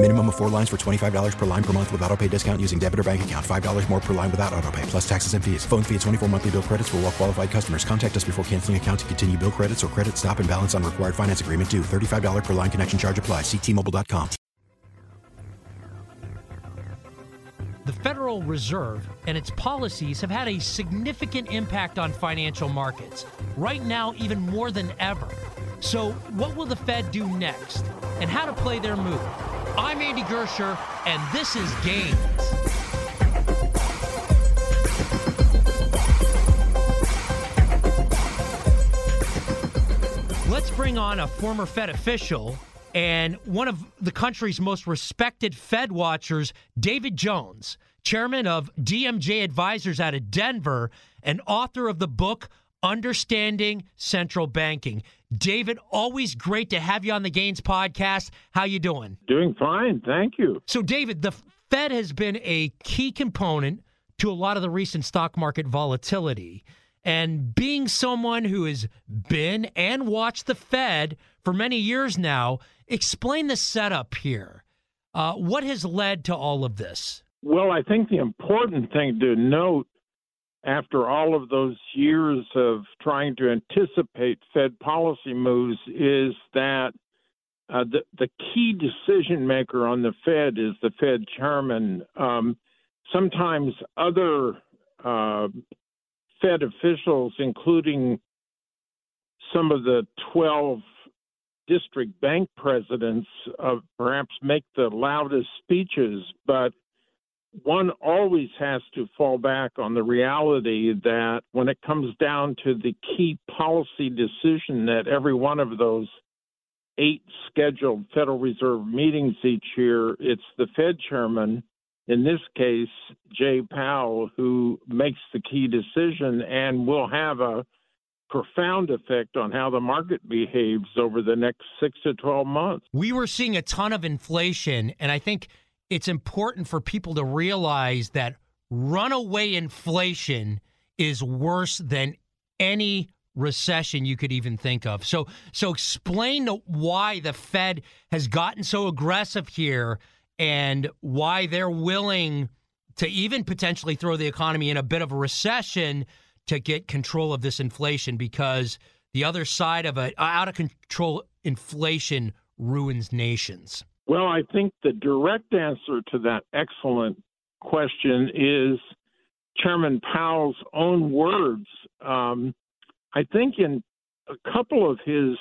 Minimum of 4 lines for $25 per line per month with autopay discount using debit or bank account. $5 more per line without autopay, plus taxes and fees. Phone fee at 24 monthly bill credits for well qualified customers. Contact us before canceling account to continue bill credits or credit stop and balance on required finance agreement due. $35 per line connection charge applies. See T-Mobile.com. The Federal Reserve and its policies have had a significant impact on financial markets, right now even more than ever. So what will the Fed do next, and how to play their move? I'm Andy Gersher, and this is Gains. Let's bring on a former Fed official and one of the country's most respected Fed watchers, David Jones, chairman of DMJ Advisors out of Denver and author of the book, Understanding Central Banking. David, always great to have you on the Gains Podcast. How you doing? Doing fine, thank you. So, David, the Fed has been a key component to a lot of the recent stock market volatility. And being someone who has been and watched the Fed for many years now, explain the setup here. What has led to all of this? Well, I think the important thing to note, after all of those years of trying to anticipate Fed policy moves, is that the key decision maker on the Fed is the Fed chairman. Sometimes other Fed officials, including some of the 12 district bank presidents, perhaps make the loudest speeches, but one always has to fall back on the reality that when it comes down to the key policy decision that every one of those 8 scheduled Federal Reserve meetings each year, it's the Fed chairman, in this case, Jay Powell, who makes the key decision and will have a profound effect on how the market behaves over the next 6 to 12 months. We were seeing a ton of inflation, and I think it's important for people to realize that runaway inflation is worse than any recession you could even think of. So explain why the Fed has gotten so aggressive here and why they're willing to even potentially throw the economy in a bit of a recession to get control of this inflation, because the other side of an out-of-control inflation ruins nations. Well, I think the direct answer to that excellent question is Chairman Powell's own words. I think in a couple of his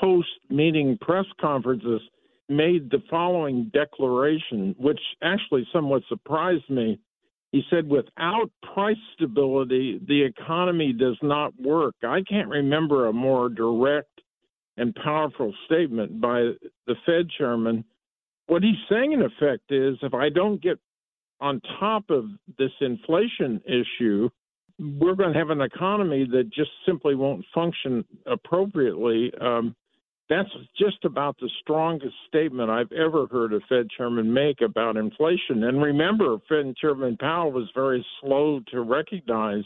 post-meeting press conferences made the following declaration, which actually somewhat surprised me. He said, without price stability, the economy does not work. I can't remember a more direct and powerful statement by the Fed chairman. What he's saying, in effect, is if I don't get on top of this inflation issue, we're going to have an economy that just simply won't function appropriately. That's just about the strongest statement I've ever heard a Fed chairman make about inflation. And remember, Fed Chairman Powell was very slow to recognize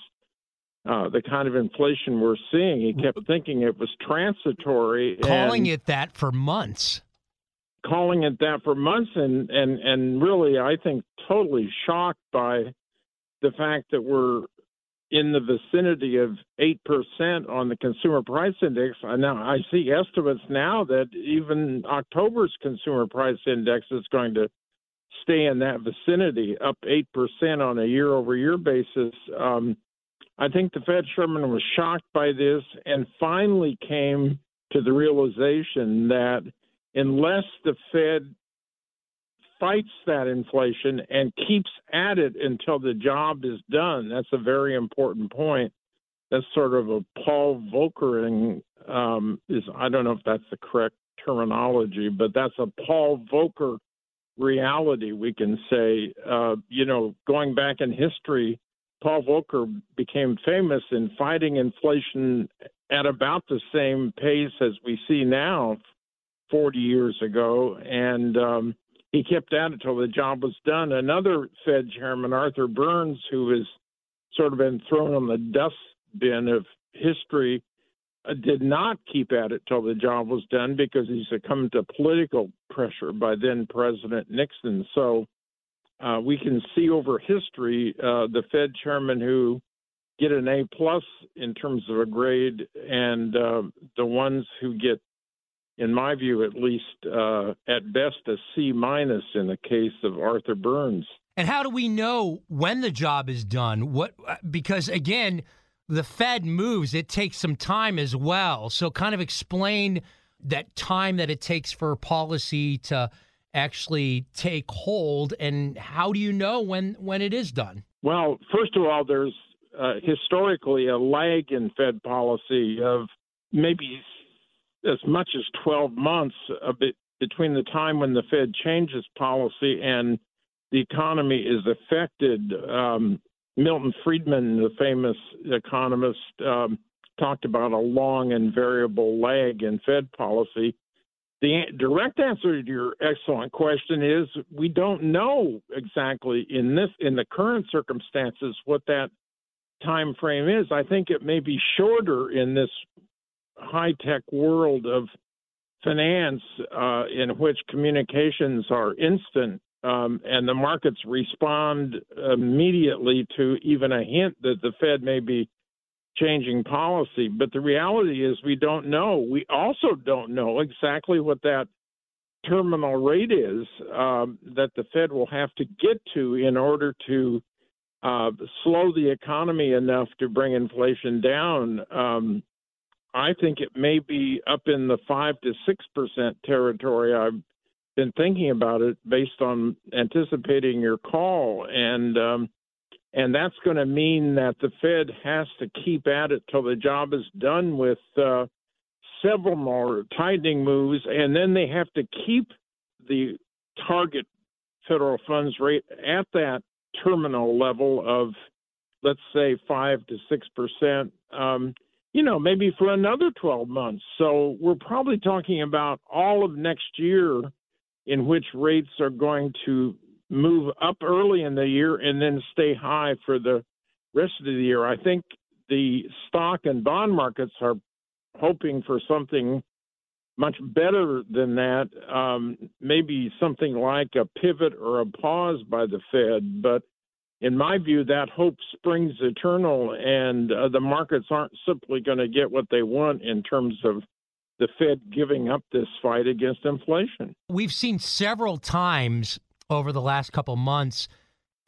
the kind of inflation we're seeing. He kept thinking it was transitory. Calling it that for months, and really, I think, totally shocked by the fact that we're in the vicinity of 8% on the consumer price index. Now, I see estimates now that even October's consumer price index is going to stay in that vicinity, up 8% on a year-over-year basis. I think the Fed chairman was shocked by this and finally came to the realization that unless the Fed fights that inflation and keeps at it until the job is done. That's a very important point. That's sort of a Paul Volckering, I don't know if that's the correct terminology, but that's a Paul Volcker reality, we can say. Going back in history, Paul Volcker became famous in fighting inflation at about the same pace as we see now 40 years ago, and he kept at it till the job was done. Another Fed chairman, Arthur Burns, who has sort of been thrown on the dustbin of history, did not keep at it till the job was done because he succumbed to political pressure by then President Nixon. So we can see over history the Fed chairman who get an A+ in terms of a grade, and the ones who get, in my view at least, at best a C- in the case of Arthur Burns. And how do we know when the job is done? Because, again, the Fed moves. It takes some time as well. So kind of explain that time that it takes for policy to actually take hold, and how do you know when it is done? Well, first of all, there's historically a lag in Fed policy of maybe as much as 12 months between the time when the Fed changes policy and the economy is affected. Milton Friedman, the famous economist, talked about a long and variable lag in Fed policy. The direct answer to your excellent question is we don't know exactly in the current circumstances what that time frame is. I think it may be shorter in this high-tech world of finance in which communications are instant and the markets respond immediately to even a hint that the Fed may be changing policy. But the reality is we don't know. We also don't know exactly what that terminal rate is that the Fed will have to get to in order to slow the economy enough to bring inflation down. I think it may be up in the 5-6% territory. I've been thinking about it based on anticipating your call, and that's going to mean that the Fed has to keep at it till the job is done with several more tightening moves, and then they have to keep the target federal funds rate at that terminal level of, let's say, 5-6%. Maybe for another 12 months. So we're probably talking about all of next year in which rates are going to move up early in the year and then stay high for the rest of the year. I think the stock and bond markets are hoping for something much better than that, maybe something like a pivot or a pause by the Fed. But in my view, that hope springs eternal, and the markets aren't simply going to get what they want in terms of the Fed giving up this fight against inflation. We've seen several times over the last couple months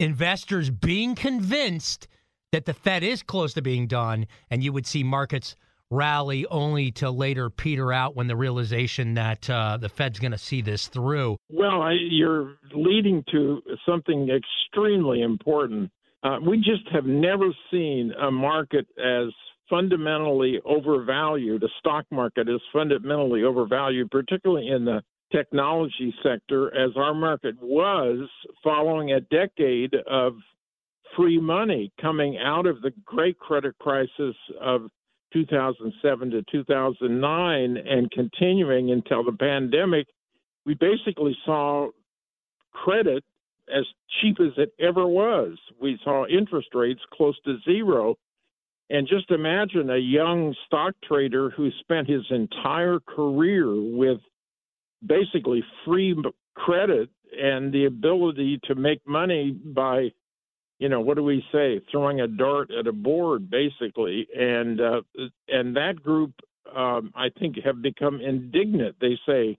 investors being convinced that the Fed is close to being done, and you would see markets rally only to later peter out when the realization that the Fed's going to see this through. Well, you're leading to something extremely important. We just have never seen a market as fundamentally overvalued, a stock market as fundamentally overvalued, particularly in the technology sector, as our market was following a decade of free money coming out of the great credit crisis of 2007 to 2009, and continuing until the pandemic. We basically saw credit as cheap as it ever was. We saw interest rates close to zero. And just imagine a young stock trader who spent his entire career with basically free credit and the ability to make money by, throwing a dart at a board, basically. And that group, I think, have become indignant. They say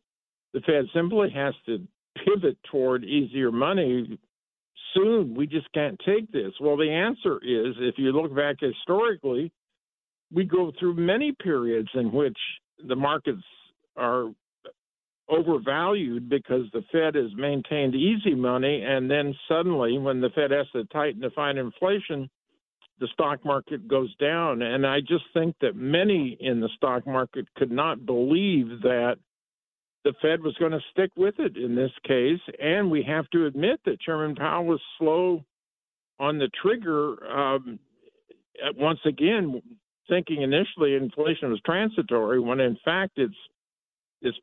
the Fed simply has to pivot toward easier money soon. We just can't take this. Well, the answer is, if you look back historically, we go through many periods in which the markets are overvalued because the Fed has maintained easy money, and then suddenly when the Fed has to tighten to fight inflation, the stock market goes down. And I just think that many in the stock market could not believe that the Fed was going to stick with it in this case. And we have to admit that Chairman Powell was slow on the trigger, once again, thinking initially inflation was transitory when, in fact, it's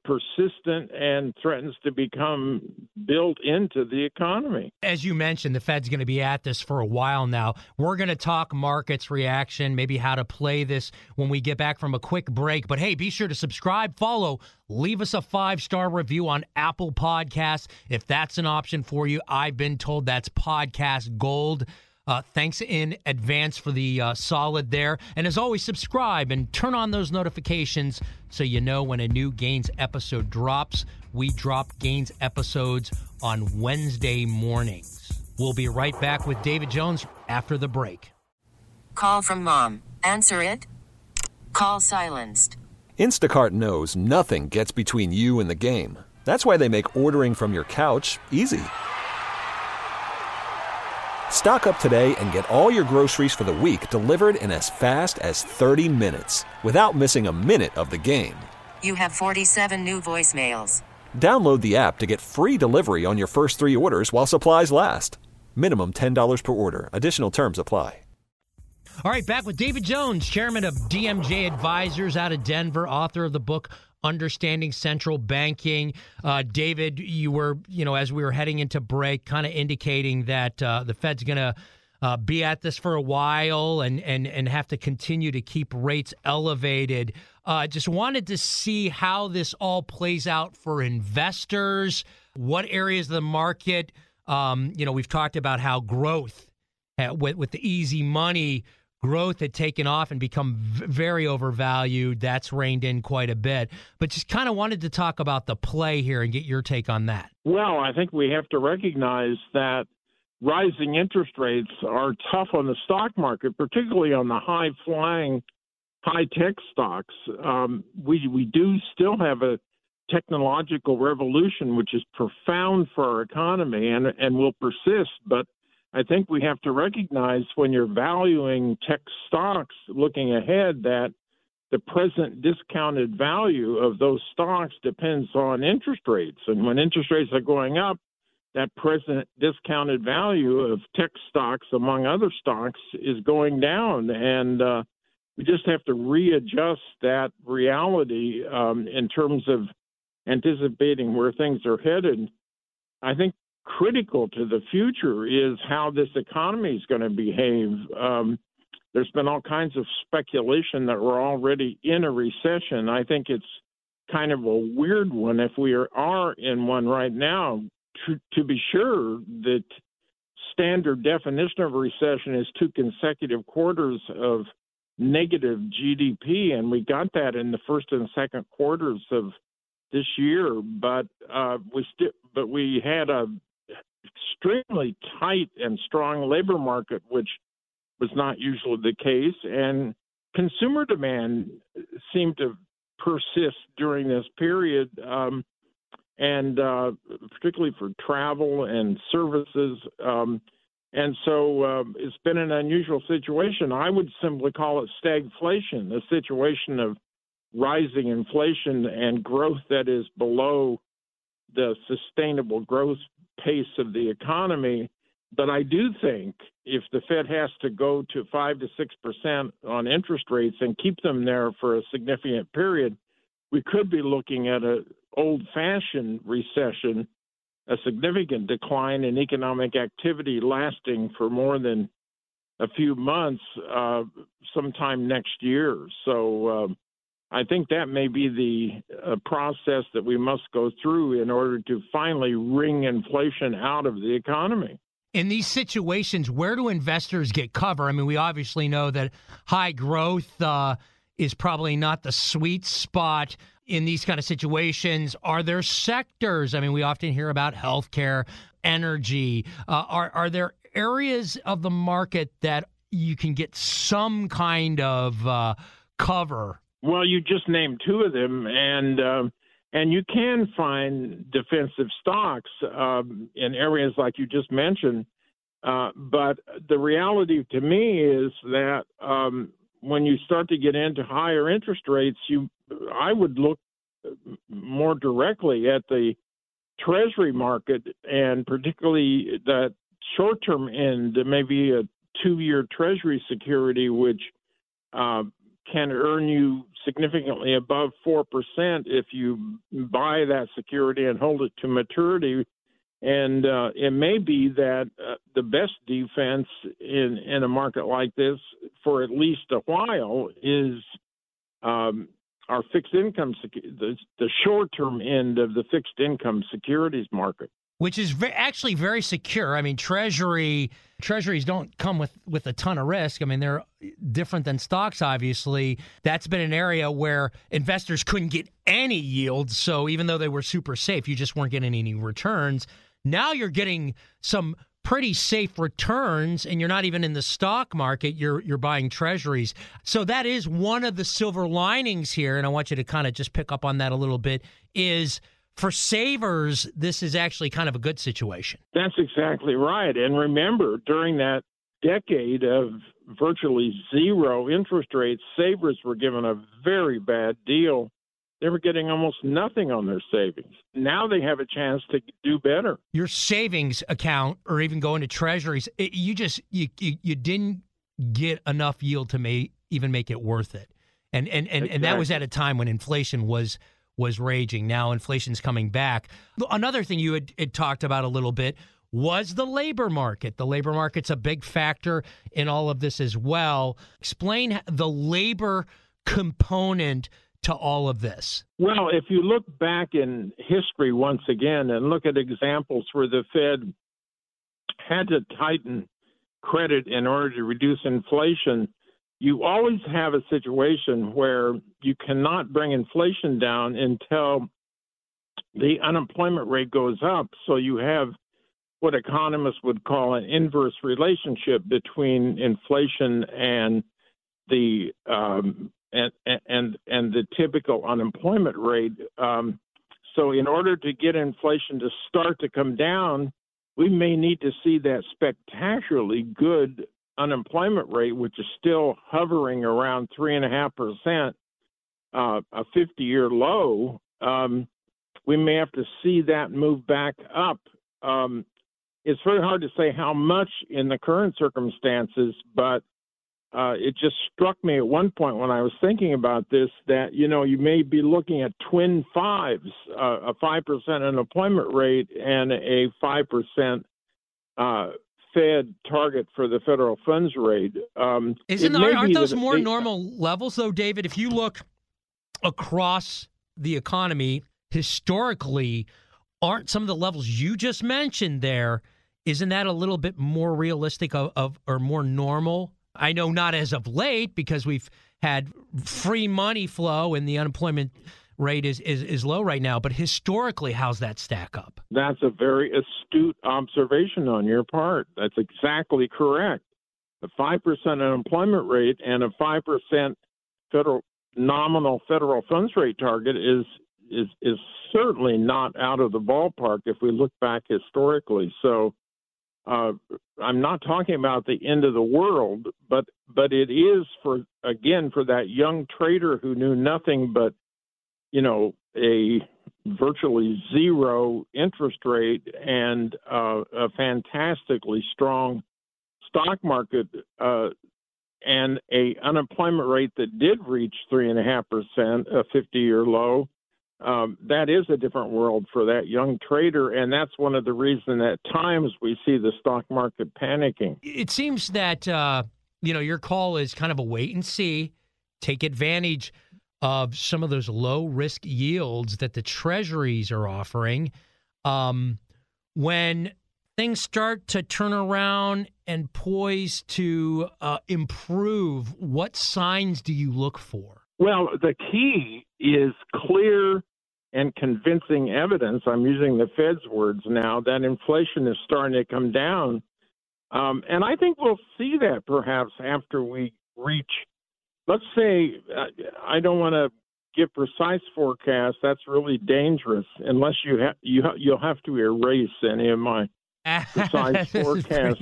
persistent and threatens to become built into the economy. As you mentioned, the Fed's going to be at this for a while now. We're going to talk markets reaction, maybe how to play this when we get back from a quick break. But hey, be sure to subscribe, follow, leave us a 5-star review on Apple Podcasts. If that's an option for you, I've been told that's podcast gold. Thanks in advance for the solid there. And as always, subscribe and turn on those notifications so you know when a new Gains episode drops. We drop Gains episodes on Wednesday mornings. We'll be right back with David Jones after the break. Call from mom. Answer it. Call silenced. Instacart knows nothing gets between you and the game. That's why they make ordering from your couch easy. Stock up today and get all your groceries for the week delivered in as fast as 30 minutes without missing a minute of the game. You have 47 new voicemails. Download the app to get free delivery on your first 3 orders while supplies last. Minimum $10 per order. Additional terms apply. All right, back with David Jones, chairman of DMJ Advisors out of Denver, author of the book Understanding Central Banking. David, you were, as we were heading into break, kind of indicating that the Fed's going to be at this for a while and have to continue to keep rates elevated. Just wanted to see how this all plays out for investors. What areas of the market, we've talked about how growth with the easy money, growth had taken off and become very overvalued. That's reined in quite a bit. But just kind of wanted to talk about the play here and get your take on that. Well, I think we have to recognize that rising interest rates are tough on the stock market, particularly on the high-flying, high-tech stocks. We do still have a technological revolution, which is profound for our economy and will persist, but I think we have to recognize when you're valuing tech stocks looking ahead that the present discounted value of those stocks depends on interest rates. And when interest rates are going up, that present discounted value of tech stocks, among other stocks, is going down. And we just have to readjust that reality in terms of anticipating where things are headed. I think critical to the future is how this economy is going to behave. There's been all kinds of speculation that we're already in a recession. I think it's kind of a weird one if we are in one right now. To be sure, the standard definition of recession is 2 consecutive quarters of negative GDP, and we got that in the first and second quarters of this year. But we had a extremely tight and strong labor market, which was not usually the case. And consumer demand seemed to persist during this period, and particularly for travel and services. And so it's been an unusual situation. I would simply call it stagflation, the situation of rising inflation and growth that is below the sustainable growth pace of the economy. But I do think if the Fed has to go to 5 to 6% on interest rates and keep them there for a significant period, we could be looking at an old-fashioned recession, a significant decline in economic activity lasting for more than a few months sometime next year. So I think that may be the process that we must go through in order to finally wring inflation out of the economy. In these situations, where do investors get cover? I mean, we obviously know that high growth is probably not the sweet spot in these kind of situations. Are there sectors? I mean, we often hear about healthcare, energy. Are there areas of the market that you can get some kind of cover? Well, you just named 2 of them, and And you can find defensive stocks in areas like you just mentioned. But the reality to me is that when you start to get into higher interest rates, I would look more directly at the Treasury market, and particularly that short-term end, maybe a two-year Treasury security, which can earn you significantly above 4% if you buy that security and hold it to maturity. And it may be that the best defense in a market like this for at least a while is our fixed income, the short-term end of the fixed income securities market. Which is actually very secure. I mean, treasuries don't come with a ton of risk. I mean, they're different than stocks, obviously. That's been an area where investors couldn't get any yield. So even though they were super safe, you just weren't getting any returns. Now you're getting some pretty safe returns, and you're not even in the stock market. You're buying treasuries. So that is one of the silver linings here, and I want you to kind of just pick up on that a little bit, is for savers, this is actually kind of a good situation. That's exactly right. And remember, during that decade of virtually zero interest rates, savers were given a very bad deal. They were getting almost nothing on their savings. Now they have a chance to do better. Your savings account, or even going to treasuries, you didn't get enough yield to even make it worth it. Exactly. And that was at a time when inflation was raging. Now inflation's coming back. Another thing you had talked about a little bit was the labor market. The labor market's a big factor in all of this as well. Explain the labor component to all of this? Well, if you look back in history once again and look at examples where the Fed had to tighten credit in order to reduce inflation, you always have a situation where you cannot bring inflation down until the unemployment rate goes up. So you have what economists would call an inverse relationship between inflation and the the typical unemployment rate. So in order to get inflation to start to come down, we may need to see that spectacularly good unemployment rate, which is still hovering around 3.5%, a 50-year low. We may have to see that move back up. It's very hard to say how much in the current circumstances, but it just struck me at one point when I was thinking about this that, you may be looking at twin fives, a 5% unemployment rate and a 5% Fed target for the federal funds rate. Aren't those more normal levels, though, David? If you look across the economy historically, aren't some of the levels you just mentioned there, isn't that a little bit more realistic or more normal? I know not as of late because we've had free money flow and the unemployment rate is low right now. But historically, how's that stack up? That's a very astute observation on your part. That's exactly correct. The 5% unemployment rate and a 5% nominal federal funds rate target is certainly not out of the ballpark if we look back historically. So I'm not talking about the end of the world, but it is for that young trader who knew nothing but, a virtually zero interest rate and a fantastically strong stock market and a unemployment rate that did reach 3.5%, a 50-year low. That is a different world for that young trader, and that's one of the reasons at times we see the stock market panicking. It seems that your call is kind of a wait and see, take advantage of some of those low risk yields that the treasuries are offering. When things start to turn around and poise to improve, what signs do you look for? Well, the key is clear and convincing evidence, I'm using the Fed's words now, that inflation is starting to come down. And I think we'll see that perhaps after we reach, let's say, I don't want to give precise forecasts, that's really dangerous. Unless you'll have to erase any of my precise forecasts.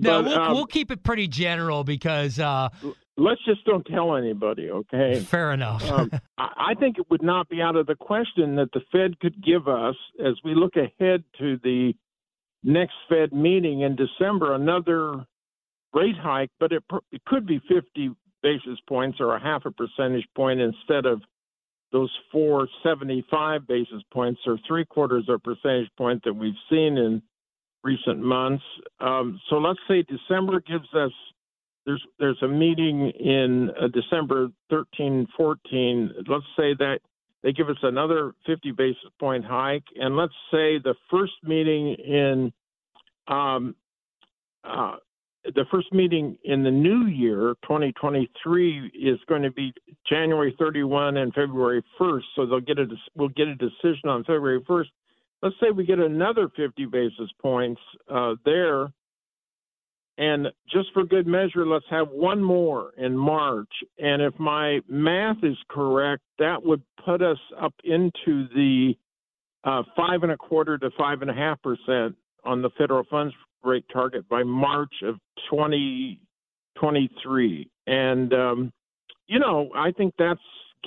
No, we'll keep it pretty general because. Let's just don't tell anybody, okay? Fair enough. I think it would not be out of the question that the Fed could give us, as we look ahead to the next Fed meeting in December, another rate hike, but it could be 50 basis points or a half a percentage point instead of those 475 basis points or three-quarters of a percentage point that we've seen in recent months. So let's say December gives us There's a meeting in December 13, 14. Let's say that they give us another 50 basis point hike. And let's say the first meeting in the new year, 2023, is going to be January 31 and February 1st. So we'll get a decision on February 1st. Let's say we get another 50 basis points there. And just for good measure, let's have one more in March. And if my math is correct, that would put us up into the 5.25% to 5.5% on the federal funds rate target by March of 2023. And, I think that's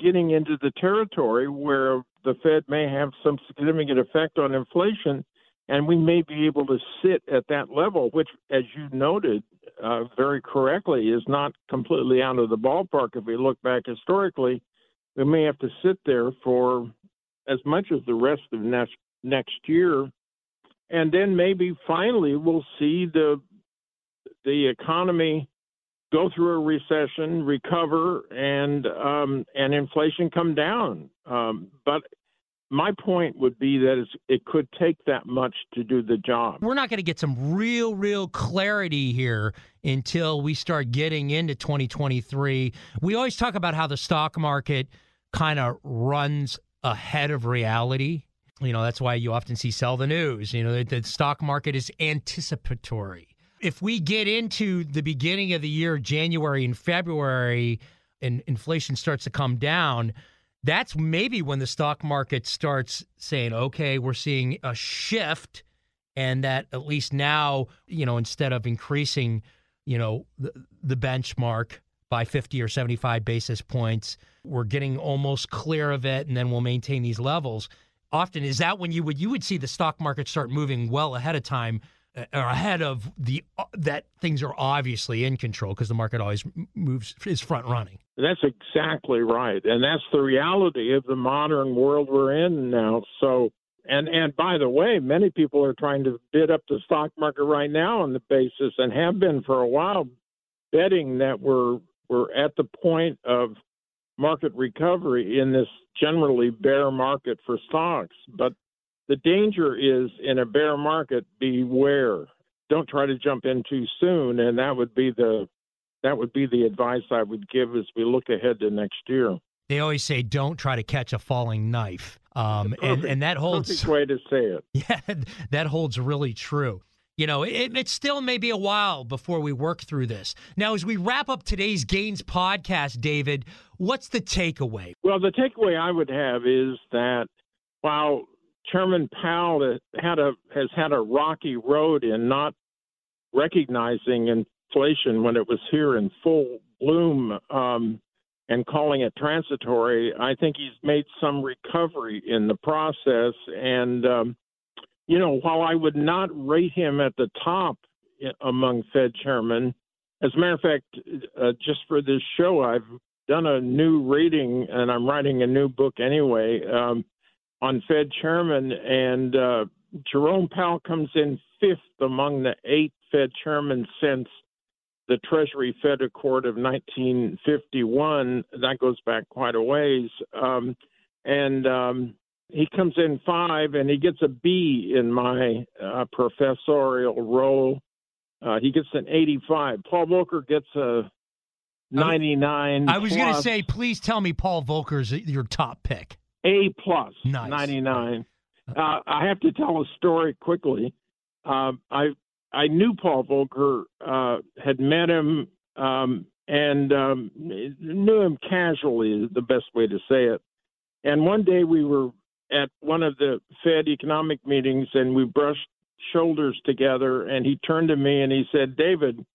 getting into the territory where the Fed may have some significant effect on inflation. And we may be able to sit at that level, which, as you noted very correctly, is not completely out of the ballpark. If we look back historically, we may have to sit there for as much as the rest of next year. And then maybe finally we'll see the economy go through a recession, recover, and inflation come down. But my point would be that it could take that much to do the job. We're not going to get some real clarity here until we start getting into 2023. We always talk about how the stock market kind of runs ahead of reality. You know, that's why you often see sell the news. You know, the stock market is anticipatory. If we get into the beginning of the year, January and February, and inflation starts to come down, that's maybe when the stock market starts saying, okay, we're seeing a shift, and that at least now, you know, instead of increasing, you know, the benchmark by 50 or 75 basis points, we're getting almost clear of it, and then we'll maintain these levels. Often, is that when you would see the stock market start moving well ahead of time, or ahead of that things are obviously in control, because the market always moves, is front running. That's exactly right. And that's the reality of the modern world we're in now. So, and by the way, many people are trying to bid up the stock market right now on the basis, and have been for a while, betting that we're at the point of market recovery in this generally bear market for stocks. But the danger is, in a bear market, beware. Don't try to jump in too soon, and that would be the advice I would give as we look ahead to next year. They always say, don't try to catch a falling knife, and that holds. Perfect way to say it. Yeah, that holds really true. You know, it still may be a while before we work through this. Now, as we wrap up today's Gains podcast, David, what's the takeaway? Well, the takeaway I would have is that while Chairman Powell has had a rocky road in not recognizing inflation when it was here in full bloom and calling it transitory, I think he's made some recovery in the process. And, while I would not rate him at the top among Fed chairmen, as a matter of fact, just for this show, I've done a new rating, and I'm writing a new book anyway, on Fed chairman, and Jerome Powell comes in fifth among the 8 Fed chairmen since the Treasury Fed Accord of 1951. That goes back quite a ways. He comes in 5, and he gets a B in my professorial role. He gets an 85. Paul Volcker gets a 99. I was going to say, please tell me Paul Volcker's your top pick. A+, nice. 99. I have to tell a story quickly. I knew Paul Volcker, had met him and knew him casually is the best way to say it. And one day we were at one of the Fed economic meetings, and we brushed shoulders together, and he turned to me and he said, David,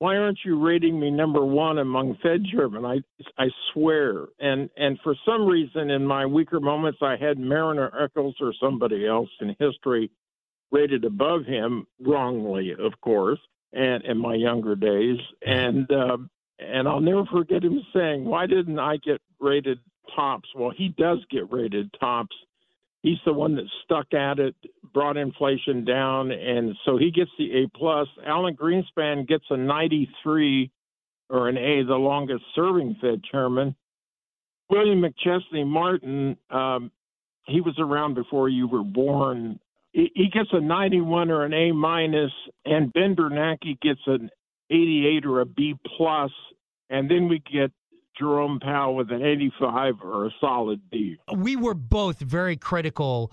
why aren't you rating me number one among Fed Chairmen? I swear. And for some reason, in my weaker moments, I had Mariner Eccles or somebody else in history rated above him, wrongly, of course, and in my younger days. And I'll never forget him saying, why didn't I get rated tops? Well, he does get rated tops. He's the one that stuck at it, brought inflation down, and so he gets the A+. Alan Greenspan gets a 93 or an A, the longest-serving Fed chairman. William McChesney Martin, he was around before you were born. He gets a 91 or an A-, and Ben Bernanke gets an 88 or a B+, and then we get Jerome Powell with an 85 or a solid B. We were both very critical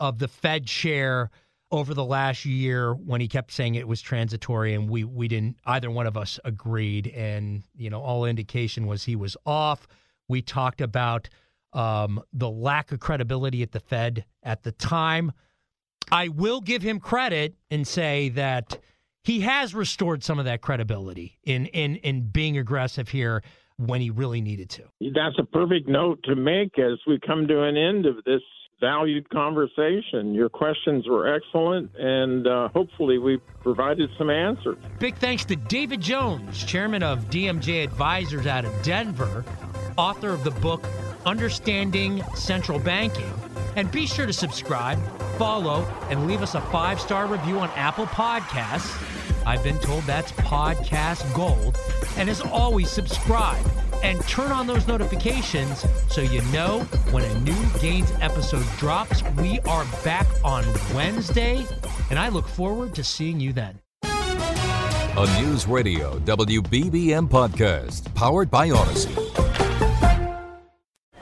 of the Fed chair over the last year when he kept saying it was transitory, and we didn't, either one of us agreed. And, you know, all indication was he was off. We talked about the lack of credibility at the Fed at the time. I will give him credit and say that he has restored some of that credibility in being aggressive here when he really needed to. That's a perfect note to make as we come to an end of this valued conversation. Your questions were excellent, and hopefully we provided some answers. Big thanks to David Jones, chairman of DMJ Advisors out of Denver, author of the book Understanding Central Banking. And be sure to subscribe, follow, and leave us a 5-star review on Apple Podcasts. I've been told that's podcast gold. And as always, subscribe and turn on those notifications so you know when a new Gains episode drops. We are back on Wednesday, and I look forward to seeing you then. A News Radio WBBM podcast powered by Odyssey.